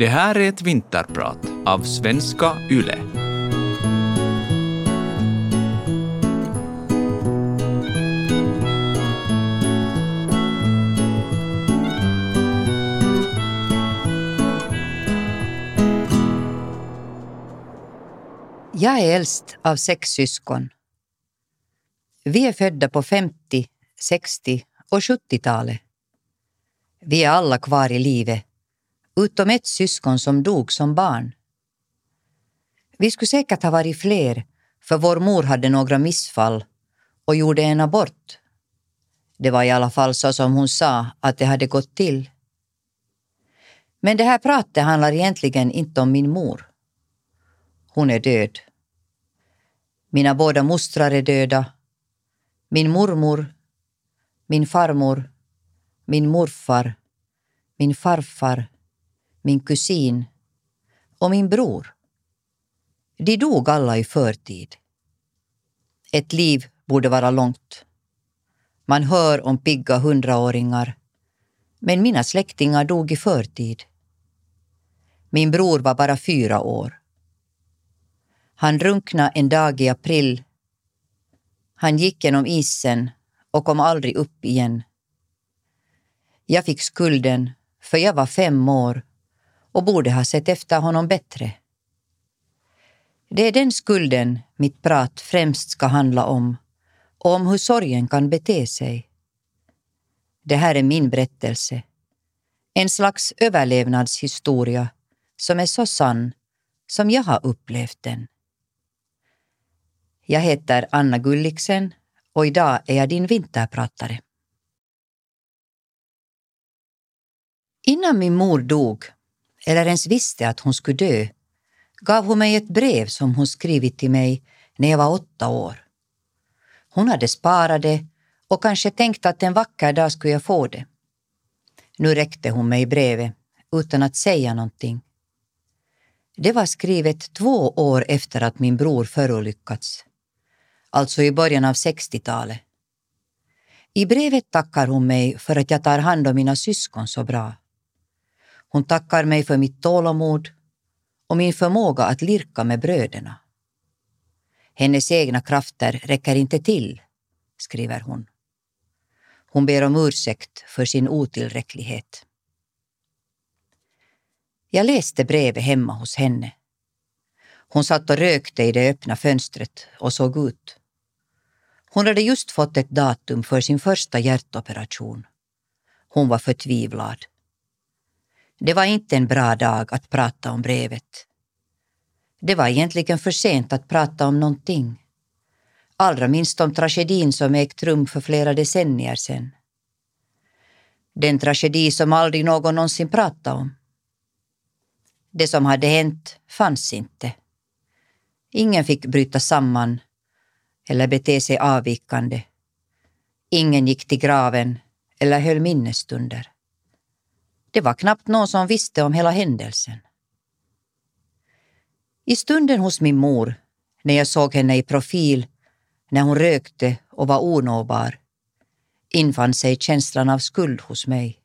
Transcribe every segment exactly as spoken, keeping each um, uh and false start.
Det här är ett vinterprat av Svenska Yle. Jag är äldst av sex syskon. Vi är födda på femtio-, sextio- och sjuttiotalet. Vi är alla kvar i livet, utom ett syskon som dog som barn. Vi skulle säkert ha varit fler, för vår mor hade några missfall och gjorde en abort. Det var i alla fall så som hon sa att det hade gått till. Men det här pratet handlar egentligen inte om min mor. Hon är död. Mina båda mostrar är döda. Min mormor, min farmor, min morfar, min farfar, min kusin och min bror. De dog alla i förtid. Ett liv borde vara långt. Man hör om pigga hundraåringar. Men mina släktingar dog i förtid. Min bror var bara fyra år. Han drunknade en dag i april. Han gick genom isen och kom aldrig upp igen. Jag fick skulden, för jag var fem år och borde ha sett efter honom bättre. Det är den skulden mitt prat främst ska handla om, och om hur sorgen kan bete sig. Det här är min berättelse. En slags överlevnadshistoria som är så sann som jag har upplevt den. Jag heter Anna Gullichsen och idag är jag din vinterpratare. Innan min mor dog, eller ens visste att hon skulle dö, gav hon mig ett brev som hon skrivit till mig när jag var åtta år. Hon hade sparat det och kanske tänkt att en vacker dag skulle jag få det. Nu räckte hon mig brevet utan att säga någonting. Det var skrivet två år efter att min bror förolyckats, alltså i början av sextiotalet. I brevet tackar hon mig för att jag tar hand om mina syskon så bra. Hon tackar mig för mitt tålamod och min förmåga att lirka med bröderna. Hennes egna krafter räcker inte till, skriver hon. Hon ber om ursäkt för sin otillräcklighet. Jag läste brevet hemma hos henne. Hon satt och rökte i det öppna fönstret och såg ut. Hon hade just fått ett datum för sin första hjärtoperation. Hon var förtvivlad. Det var inte en bra dag att prata om brevet. Det var egentligen för sent att prata om någonting. Allra minst om tragedin som ägt rum för flera decennier sedan. Den tragedi som aldrig någon någonsin pratade om. Det som hade hänt fanns inte. Ingen fick bryta samman eller bete sig avvikande. Ingen gick till graven eller höll minnesstunder. Det var knappt någon som visste om hela händelsen. I stunden hos min mor, när jag såg henne i profil, när hon rökte och var onåbar, infann sig känslan av skuld hos mig.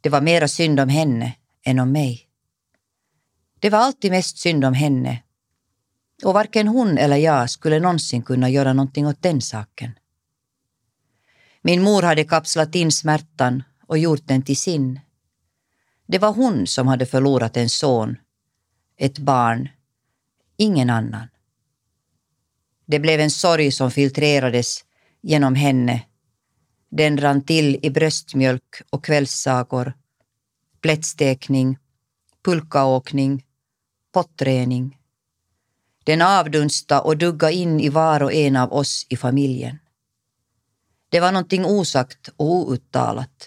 Det var mera synd om henne än om mig. Det var alltid mest synd om henne. Och varken hon eller jag skulle någonsin kunna göra någonting åt den saken. Min mor hade kapslat in smärtan och gjort den till sin. Det var hon som hade förlorat en son, ett barn, ingen annan. Det blev en sorg som filtrerades genom henne. Den rann till i bröstmjölk och kvällssagor, plättstekning, pulkaåkning, potträning. Den avdunsta och dugga in i var och en av oss i familjen. Det var någonting osagt och outtalat.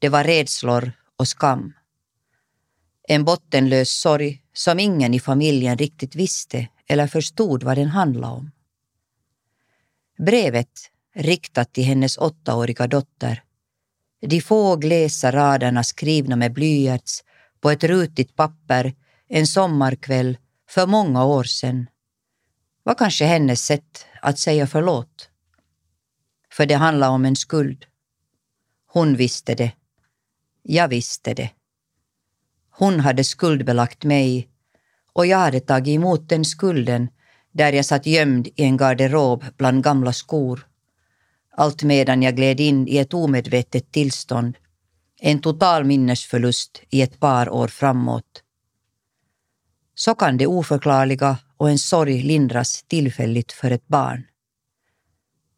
Det var rädslor och skam. En bottenlös sorg som ingen i familjen riktigt visste eller förstod vad den handlade om. Brevet, riktat till hennes åttaåriga dotter. De få gläsa raderna skrivna med blyerts på ett rutigt papper en sommarkväll för många år sedan var kanske hennes sätt att säga förlåt. För det handlade om en skuld. Hon visste det. Jag visste det. Hon hade skuldbelagt mig och jag hade tagit emot den skulden där jag satt gömd i en garderob bland gamla skor. Allt medan jag gled in i ett omedvetet tillstånd. En total minnesförlust i ett par år framåt. Så kan det oförklarliga och en sorg lindras tillfälligt för ett barn.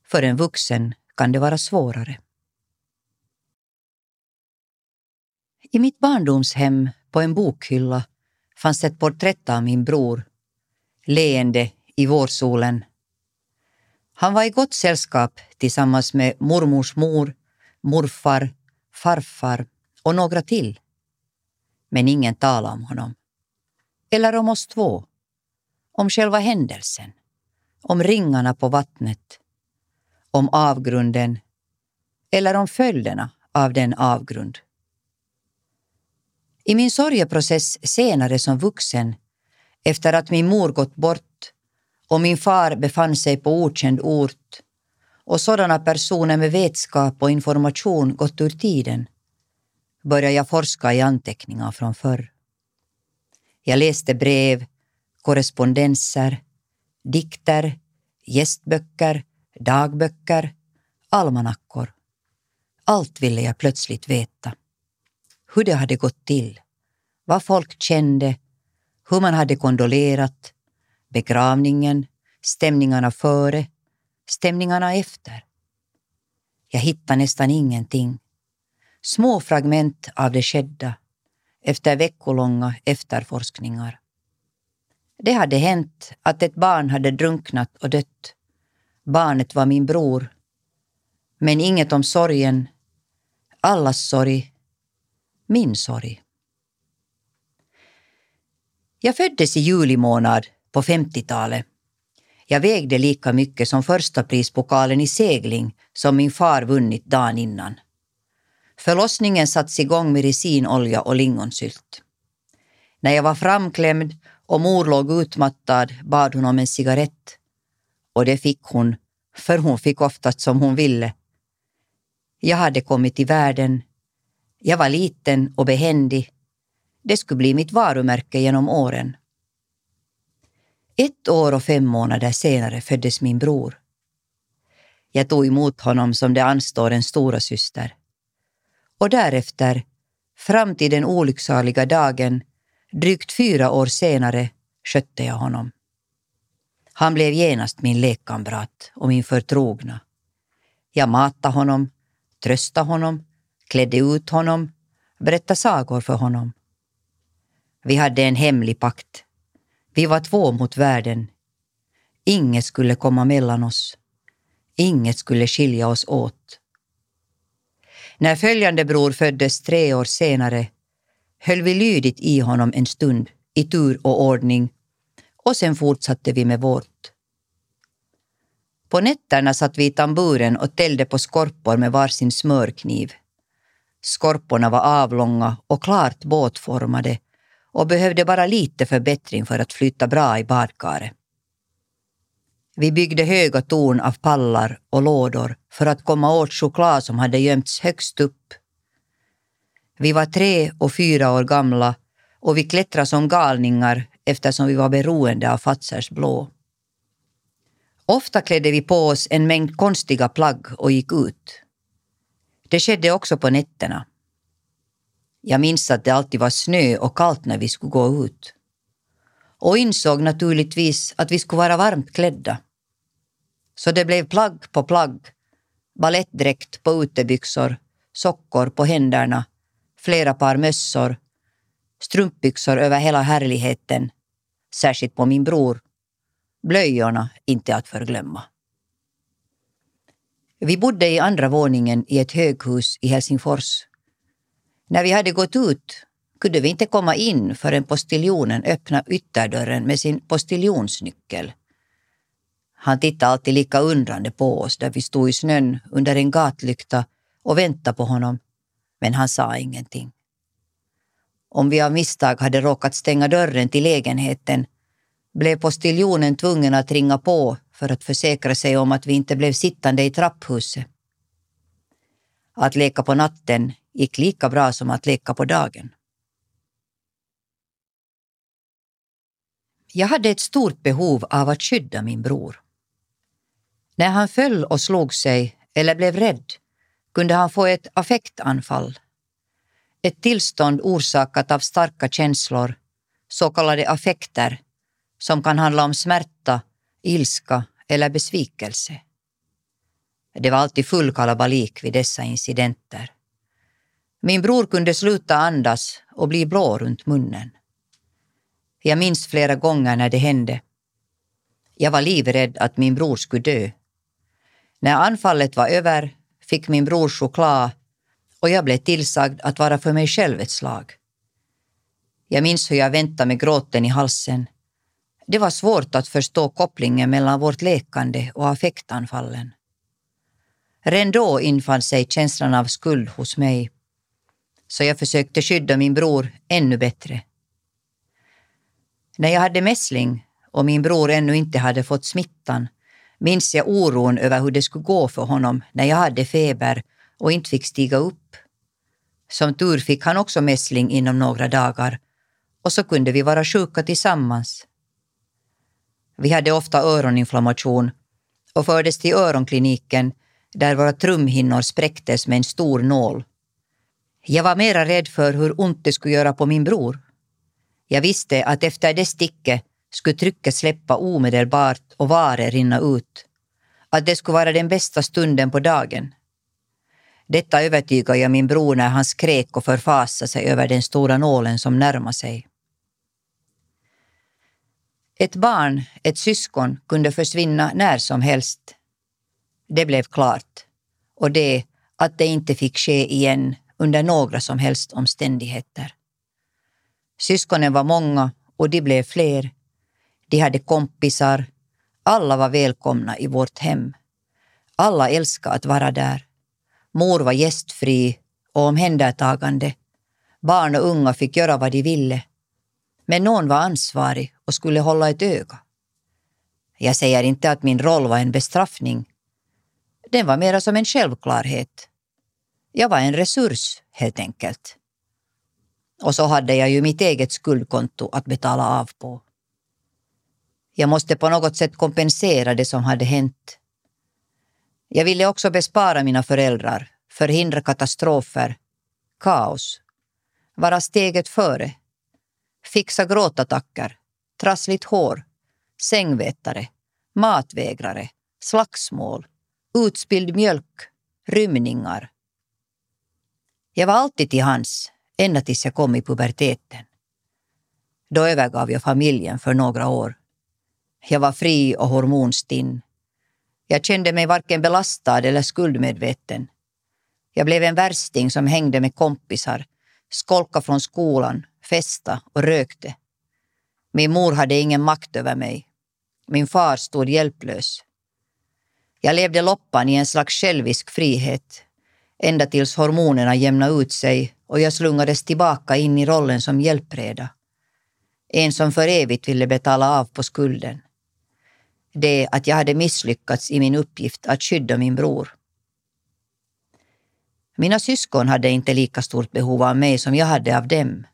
För en vuxen kan det vara svårare. I mitt barndomshem på en bokhylla fanns ett porträtt av min bror, leende i vårsolen. Han var i gott sällskap tillsammans med mormors mor, morfar, farfar och några till. Men ingen talade om honom. Eller om oss två. Om själva händelsen. Om ringarna på vattnet. Om avgrunden. Eller om följderna av den avgrund. I min sorgeprocess senare som vuxen, efter att min mor gått bort och min far befann sig på okänd ort och sådana personer med vetskap och information gått ur tiden, började jag forska i anteckningar från förr. Jag läste brev, korrespondenser, dikter, gästböcker, dagböcker, almanackor. Allt ville jag plötsligt veta. Hur det hade gått till, vad folk kände, hur man hade kondolerat, begravningen, stämningarna före, stämningarna efter. Jag hittade nästan ingenting. Små fragment av det skedda, efter veckolånga efterforskningar. Det hade hänt att ett barn hade drunknat och dött. Barnet var min bror. Men inget om sorgen, allas sorg, min sorg. Jag föddes i juli månad på femtiotalet. Jag vägde lika mycket som första prispokalen i segling som min far vunnit dagen innan. Förlossningen satts igång med resinolja och lingonsylt. När jag var framklämd och mor låg utmattad bad hon om en cigarett. Och det fick hon, för hon fick oftast som hon ville. Jag hade kommit till världen. Jag var liten och behändig. Det skulle bli mitt varumärke genom åren. Ett år och fem månader senare föddes min bror. Jag tog emot honom som det anstår en stora syster. Och därefter, fram till den olycksaliga dagen, drygt fyra år senare, skötte jag honom. Han blev genast min lekkamrat och min förtrogna. Jag matade honom, tröstade honom, klädde ut honom, berättade sagor för honom. Vi hade en hemlig pakt. Vi var två mot världen. Inget skulle komma mellan oss. Inget skulle skilja oss åt. När följande bror föddes tre år senare höll vi lydigt i honom en stund i tur och ordning och sen fortsatte vi med vårt. På nätterna satt vi i tamburen och tällde på skorpor med varsin smörkniv. Skorporna var avlånga och klart båtformade och behövde bara lite förbättring för att flytta bra i badkaret. Vi byggde höga torn av pallar och lådor för att komma åt choklad som hade gömts högst upp. Vi var tre och fyra år gamla och vi klättrade som galningar eftersom vi var beroende av Fatsers blå. Ofta klädde vi på oss en mängd konstiga plagg och gick ut. Det skedde också på nätterna. Jag minns att det alltid var snö och kallt när vi skulle gå ut. Och insåg naturligtvis att vi skulle vara varmt klädda. Så det blev plagg på plagg. Balettdräkt på utebyxor, sockor på händerna, flera par mössor, strumpbyxor över hela härligheten, särskilt på min bror. Blöjorna inte att förglömma. Vi bodde i andra våningen i ett höghus i Helsingfors. När vi hade gått ut kunde vi inte komma in förrän postiljonen öppnade ytterdörren med sin postiljonsnyckel. Han tittade alltid lika undrande på oss där vi stod i snön under en gatlykta och väntade på honom, men han sa ingenting. Om vi av misstag hade råkat stänga dörren till lägenheten blev postiljonen tvungen att ringa på för att försäkra sig om att vi inte blev sittande i trapphuset. Att leka på natten gick lika bra som att leka på dagen. Jag hade ett stort behov av att skydda min bror. När han föll och slog sig eller blev rädd kunde han få ett affektanfall. Ett tillstånd orsakat av starka känslor, så kallade affekter, som kan handla om smärta, ilska eller besvikelse. Det var alltid full kalabalik vid dessa incidenter. Min bror kunde sluta andas och bli blå runt munnen. Jag minns flera gånger när det hände. Jag var livrädd att min bror skulle dö. När anfallet var över fick min bror choklad och jag blev tillsagd att vara för mig själv ett slag. Jag minns hur jag väntade med gråten i halsen. Det var svårt att förstå kopplingen mellan vårt lekande och affektanfallen. Redan då infann sig känslan av skuld hos mig, så jag försökte skydda min bror ännu bättre. När jag hade mässling och min bror ännu inte hade fått smittan minns jag oron över hur det skulle gå för honom när jag hade feber och inte fick stiga upp. Som tur fick han också mässling inom några dagar och så kunde vi vara sjuka tillsammans. Vi hade ofta öroninflammation och fördes till öronkliniken där våra trumhinnor spräcktes med en stor nål. Jag var mera rädd för hur ont det skulle göra på min bror. Jag visste att efter det sticket skulle trycket släppa omedelbart och varer rinna ut. Att det skulle vara den bästa stunden på dagen. Detta övertygade jag min bror när han skrek och förfasade sig över den stora nålen som närmade sig. Ett barn, ett syskon, kunde försvinna när som helst. Det blev klart. Och det att det inte fick ske igen under några som helst omständigheter. Syskonen var många och de blev fler. De hade kompisar. Alla var välkomna i vårt hem. Alla älskade att vara där. Mor var gästfri och omhändertagande. Barn och unga fick göra vad de ville. Men någon var ansvarig och skulle hålla ett öga. Jag säger inte att min roll var en bestraffning. Den var mera som en självklarhet. Jag var en resurs helt enkelt. Och så hade jag ju mitt eget skuldkonto att betala av på. Jag måste på något sätt kompensera det som hade hänt. Jag ville också bespara mina föräldrar, förhindra katastrofer, kaos, vara steget före, fixa gråtattacker, trassligt hår, sängvätare, matvägrare, slagsmål, utspilld mjölk, rymningar. Jag var alltid till hands, ända tills jag kom i puberteten. Då övergav jag familjen för några år. Jag var fri och hormonstinn. Jag kände mig varken belastad eller skuldmedveten. Jag blev en värsting som hängde med kompisar, skolkade från skolan, festa och rökte. Min mor hade ingen makt över mig. Min far stod hjälplös. Jag levde loppan i en slags självisk frihet, ända tills hormonerna jämnade ut sig och jag slungades tillbaka in i rollen som hjälpreda. En som för evigt ville betala av på skulden. Det att jag hade misslyckats i min uppgift att skydda min bror. Mina syskon hade inte lika stort behov av mig som jag hade av dem.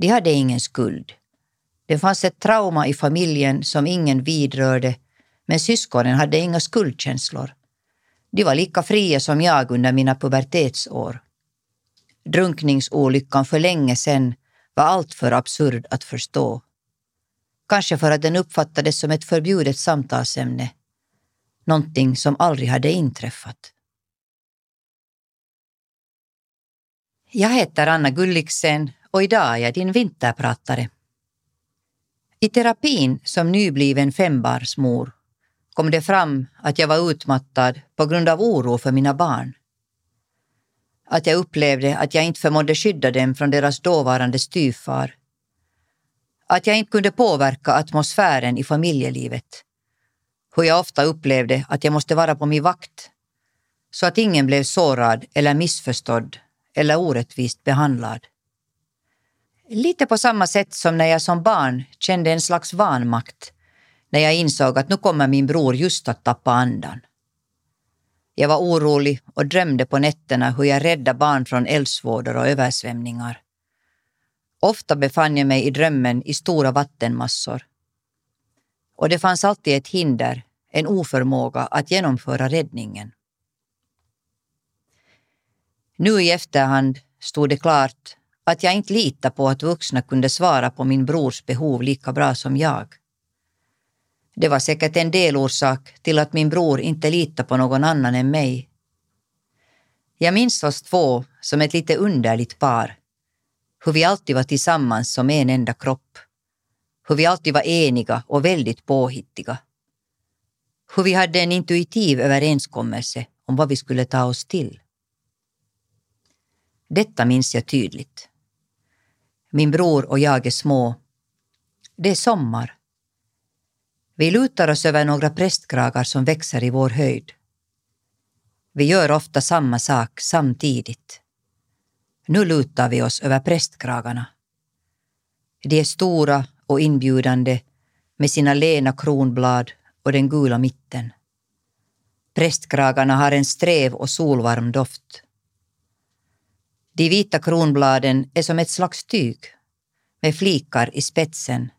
De hade ingen skuld. Det fanns ett trauma i familjen som ingen vidrörde, men syskonen hade inga skuldkänslor. De var lika fria som jag under mina pubertetsår. Drunkningsolyckan för länge sedan var alltför absurd att förstå. Kanske för att den uppfattades som ett förbjudet samtalsämne. Någonting som aldrig hade inträffat. Jag heter Anna Gullichsen och idag är jag din vinterpratare. I terapin som nybliven fembarnsmor kom det fram att jag var utmattad på grund av oro för mina barn. Att jag upplevde att jag inte förmådde skydda dem från deras dåvarande styvfar. Att jag inte kunde påverka atmosfären i familjelivet. Hur jag ofta upplevde att jag måste vara på min vakt. Så att ingen blev sårad eller missförstådd eller orättvist behandlad. Lite på samma sätt som när jag som barn kände en slags vanmakt. När jag insåg att nu kommer min bror just att tappa andan. Jag var orolig och drömde på nätterna hur jag räddade barn från eldsvådor och översvämningar. Ofta befann jag mig i drömmen i stora vattenmassor. och det fanns alltid ett hinder, en oförmåga att genomföra räddningen. Nu i efterhand stod det klart att jag inte litade på att vuxna kunde svara på min brors behov lika bra som jag. Det var säkert en delorsak till att min bror inte litade på någon annan än mig. Jag minns oss två som ett lite underligt par. Hur vi alltid var tillsammans som en enda kropp. Hur vi alltid var eniga och väldigt påhittiga. Hur vi hade en intuitiv överenskommelse om vad vi skulle ta oss till. Detta minns jag tydligt. Min bror och jag är små. Det är sommar. Vi lutar oss över några prästkragar som växer i vår höjd. Vi gör ofta samma sak samtidigt. Nu lutar vi oss över prästkragarna. De är stora och inbjudande med sina lena kronblad och den gula mitten. Prästkragarna har en sträv och solvarm doft. De vita kronbladen är som ett slags tyg med flikar i spetsen.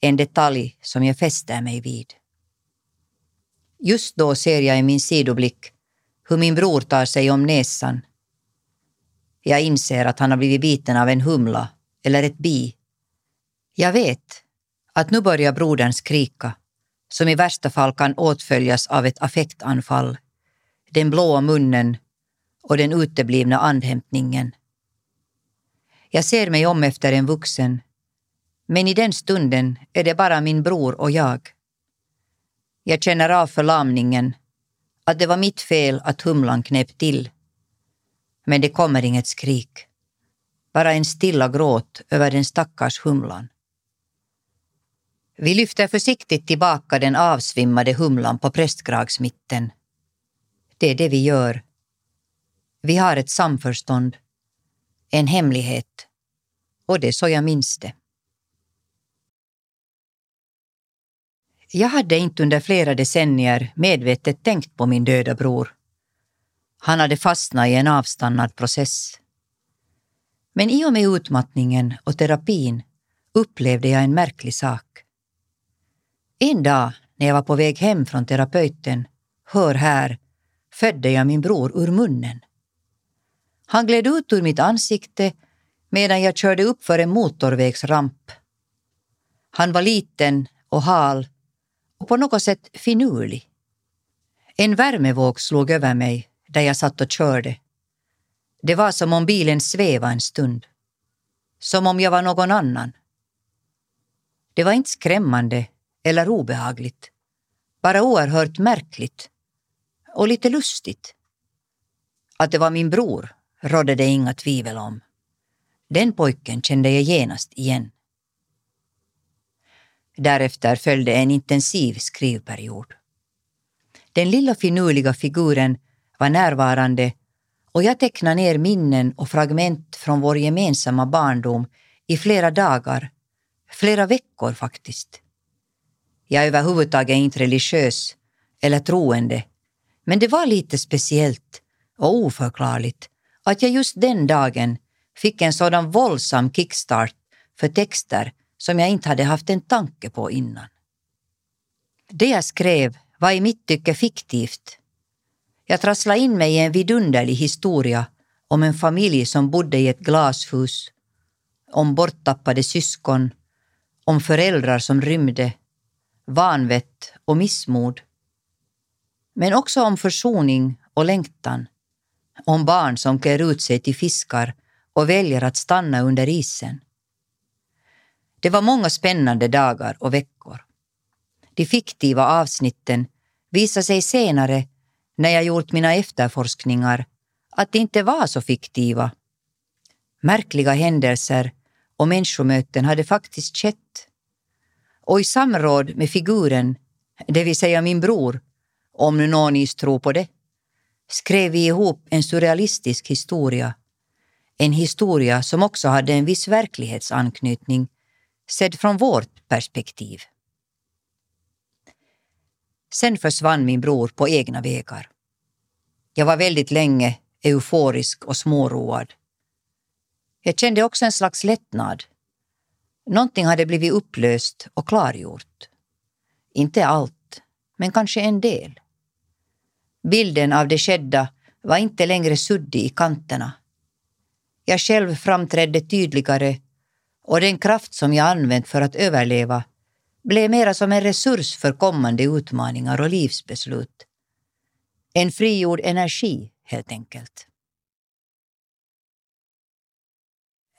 En detalj som jag fäster mig vid. Just då ser jag i min sidoblick hur min bror tar sig om näsan. Jag inser att han har blivit biten av en humla eller ett bi. Jag vet att nu börjar brodern skrika, som i värsta fall kan åtföljas av ett affektanfall, den blåa munnen och den uteblivna andhämtningen. Jag ser mig om efter en vuxen, men i den stunden är det bara min bror och jag. Jag känner av förlamningen, att det var mitt fel att humlan knep till. Men det kommer inget skrik. Bara en stilla gråt över den stackars humlan. Vi lyfter försiktigt tillbaka den avsvimmade humlan på prästkragsmitten. Det är det vi gör. Vi har ett samförstånd. En hemlighet. Och det är så jag minns det. Jag hade inte under flera decennier medvetet tänkt på min döda bror. Han hade fastnat i en avstannad process. Men i och med utmattningen och terapin upplevde jag en märklig sak. En dag när jag var på väg hem från terapeuten, hör här, födde jag min bror ur munnen. Han gled ut ur mitt ansikte medan jag körde upp för en motorvägsramp. Han var liten och hal och på något sätt finurlig. En värmevåg slog över mig där jag satt och körde. Det var som om bilen svävade en stund. Som om jag var någon annan. Det var inte skrämmande eller obehagligt. Bara oerhört märkligt. Och lite lustigt. Att det var min bror rådde det inga tvivel om. Den pojken kände jag genast igen. Därefter följde en intensiv skrivperiod. Den lilla finurliga figuren var närvarande och jag tecknade ner minnen och fragment från vår gemensamma barndom i flera dagar, flera veckor faktiskt. Jag är överhuvudtaget inte religiös eller troende, men det var lite speciellt och oförklarligt att jag just den dagen fick en sådan våldsam kickstart för texter som jag inte hade haft en tanke på innan. Det jag skrev var i mitt tycke fiktivt. Jag trasslade in mig i en vidunderlig historia om en familj som bodde i ett glashus, om borttappade syskon, om föräldrar som rymde, vanvett och missmod. Men också om försoning och längtan, om barn som klär ut sig till fiskar och väljer att stanna under isen. Det var många spännande dagar och veckor. De fiktiva avsnitten visade sig senare när jag gjort mina efterforskningar att det inte var så fiktiva. Märkliga händelser och människomöten hade faktiskt skett. Och i samråd med figuren, det vill säga min bror, om nu någon is tror på det, skrev vi ihop en surrealistisk historia. En historia som också hade en viss verklighetsanknytning sedd från vårt perspektiv. Sen försvann min bror på egna vägar. Jag var väldigt länge euforisk och småroad. Jag kände också en slags lättnad. Någonting hade blivit upplöst och klargjort. Inte allt, men kanske en del. Bilden av det skedda var inte längre suddig i kanterna. Jag själv framträdde tydligare och den kraft som jag använt för att överleva blev mera som en resurs för kommande utmaningar och livsbeslut. En frigjord energi, helt enkelt.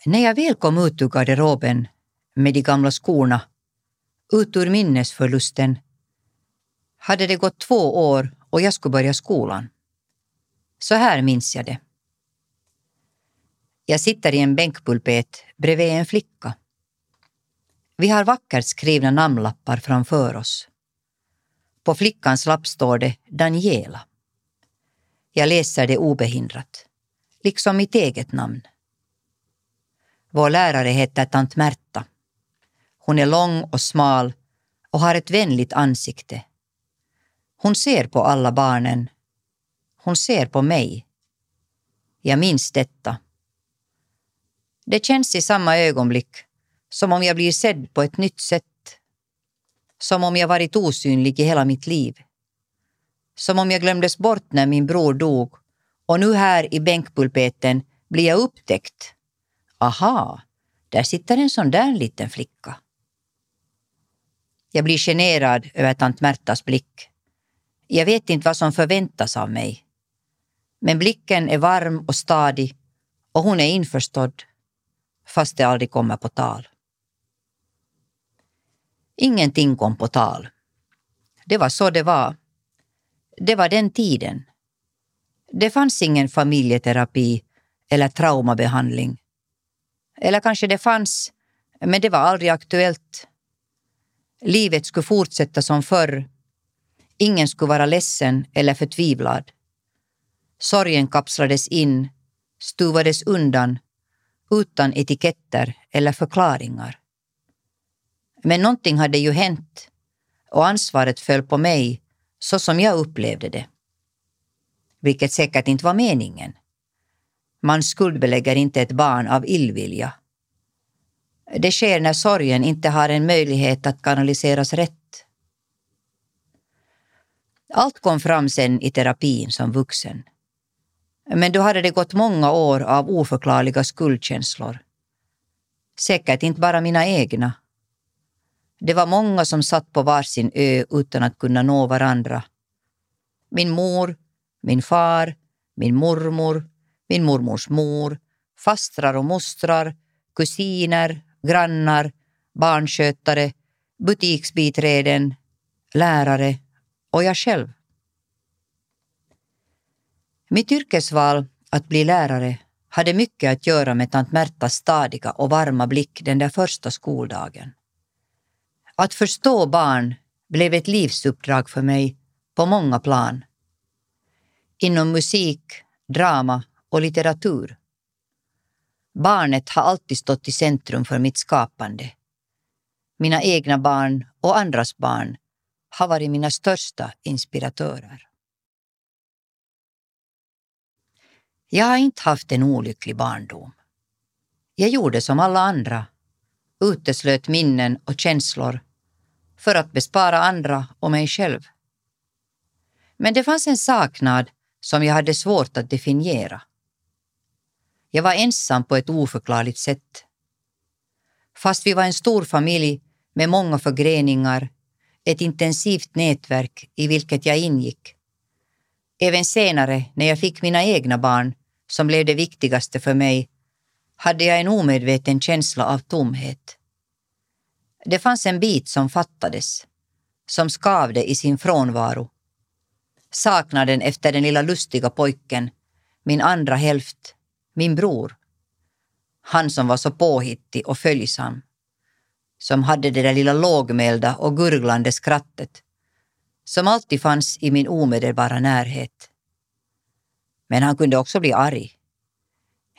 När jag väl kom ut ur garderoben med de gamla skorna, ut ur minnesförlusten, hade det gått två år och jag skulle börja skolan. Så här minns jag det. Jag sitter i en bänkpulpet bredvid en flicka. Vi har vackert skrivna namnlappar framför oss. På flickans lapp står det Daniela. Jag läser det obehindrat, liksom mitt eget namn. Vår lärare heter tant Märta. Hon är lång och smal och har ett vänligt ansikte. Hon ser på alla barnen. Hon ser på mig. Jag minns detta. Det känns i samma ögonblick som om jag blir sedd på ett nytt sätt. Som om jag varit osynlig i hela mitt liv. Som om jag glömdes bort när min bror dog och nu här i bänkpulpeten blir jag upptäckt. Aha, där sitter en sån där liten flicka. Jag blir generad över tant Märtas blick. Jag vet inte vad som förväntas av mig. Men blicken är varm och stadig och hon är införstådd, fast det aldrig kommer på tal. Ingenting kom på tal. Det var så det var. Det var den tiden. Det fanns ingen familjeterapi eller traumabehandling. Eller kanske det fanns, men det var aldrig aktuellt. Livet skulle fortsätta som förr. Ingen skulle vara ledsen eller förtvivlad. Sorgen kapslades in, stuvades undan, utan etiketter eller förklaringar. Men någonting hade ju hänt och ansvaret föll på mig så som jag upplevde det. Vilket säkert inte var meningen. Man skuldbelägger inte ett barn av illvilja. Det sker när sorgen inte har en möjlighet att kanaliseras rätt. Allt kom fram sen i terapin som vuxen. Men då hade det gått många år av oförklarliga skuldkänslor. Säkert inte bara mina egna. Det var många som satt på varsin ö utan att kunna nå varandra. Min mor, min far, min mormor, min mormors mor, fastrar och mostrar, kusiner, grannar, barnskötare, butiksbiträden, lärare och jag själv. Mitt yrkesval att bli lärare hade mycket att göra med tant Märtas stadiga och varma blick den där första skoldagen. Att förstå barn blev ett livsuppdrag för mig på många plan. Inom musik, drama och litteratur. Barnet har alltid stått i centrum för mitt skapande. Mina egna barn och andras barn har varit mina största inspiratörer. Jag har inte haft en olycklig barndom. Jag gjorde som alla andra. Uteslöt minnen och känslor för att bespara andra och mig själv. Men det fanns en saknad som jag hade svårt att definiera. Jag var ensam på ett oförklarligt sätt. Fast vi var en stor familj med många förgreningar, ett intensivt nätverk i vilket jag ingick. Även senare när jag fick mina egna barn, som blev det viktigaste för mig, hade jag en omedveten känsla av tomhet. Det fanns en bit som fattades, som skavde i sin frånvaro. Saknaden efter den lilla lustiga pojken, min andra hälft, min bror. Han som var så påhittig och följsam. Som hade det där lilla lågmälda och gurglande skrattet. Som alltid fanns i min omedelbara närhet. Men han kunde också bli arg.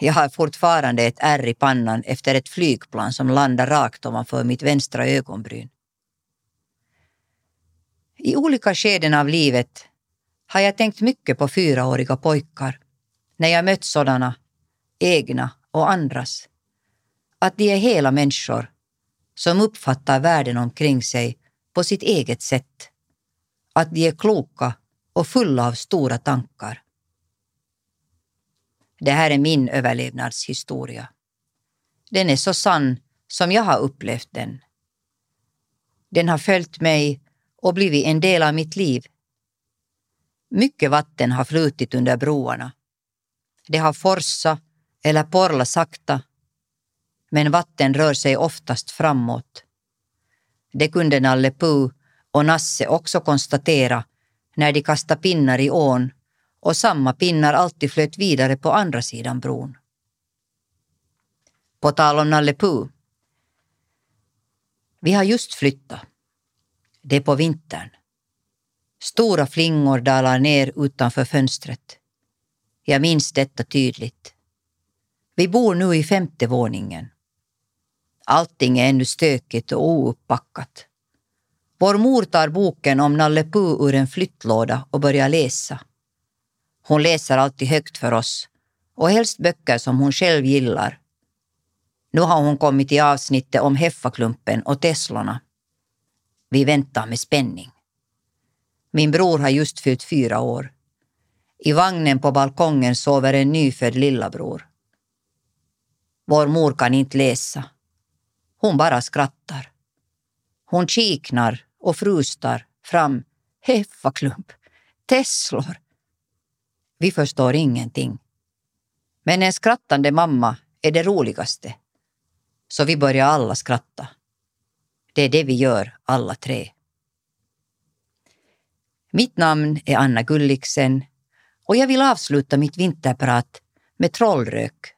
Jag har fortfarande ett ärr i pannan efter ett flygplan som landar rakt ovanför mitt vänstra ögonbryn. I olika skeden av livet har jag tänkt mycket på fyraåriga pojkar när jag mött sådana, egna och andras. Att de är hela människor som uppfattar världen omkring sig på sitt eget sätt. Att de är kloka och fulla av stora tankar. Det här är min överlevnadshistoria. Den är så sann som jag har upplevt den. Den har följt mig och blivit en del av mitt liv. Mycket vatten har flutit under broarna. Det har forsat eller porlat sakta. Men vatten rör sig oftast framåt. Det kunde Nalle Puh och Nasse också konstatera när de kastade pinnar i ån, och samma pinnar alltid flöt vidare på andra sidan bron. På tal om Nalle Puh. Vi har just flyttat. Det är på vintern. Stora flingor dalar ner utanför fönstret. Jag minns detta tydligt. Vi bor nu i femte våningen. Allting är ännu stökigt och ouppackat. Vår mor tar boken om Nalle Puh ur en flyttlåda och börjar läsa. Hon läser alltid högt för oss, och helst böcker som hon själv gillar. Nu har hon kommit i avsnittet om Heffaklumpen och Teslorna. Vi väntar med spänning. Min bror har just fyllt fyra år. I vagnen på balkongen sover en nyfödd lillabror. Vår mor kan inte läsa. Hon bara skrattar. Hon kiknar och frustar fram Heffaklump, Teslor. Vi förstår ingenting. Men en skrattande mamma är det roligaste. Så vi börjar alla skratta. Det är det vi gör alla tre. Mitt namn är Anna Gullichsen och jag vill avsluta mitt vinterprat med trollrök.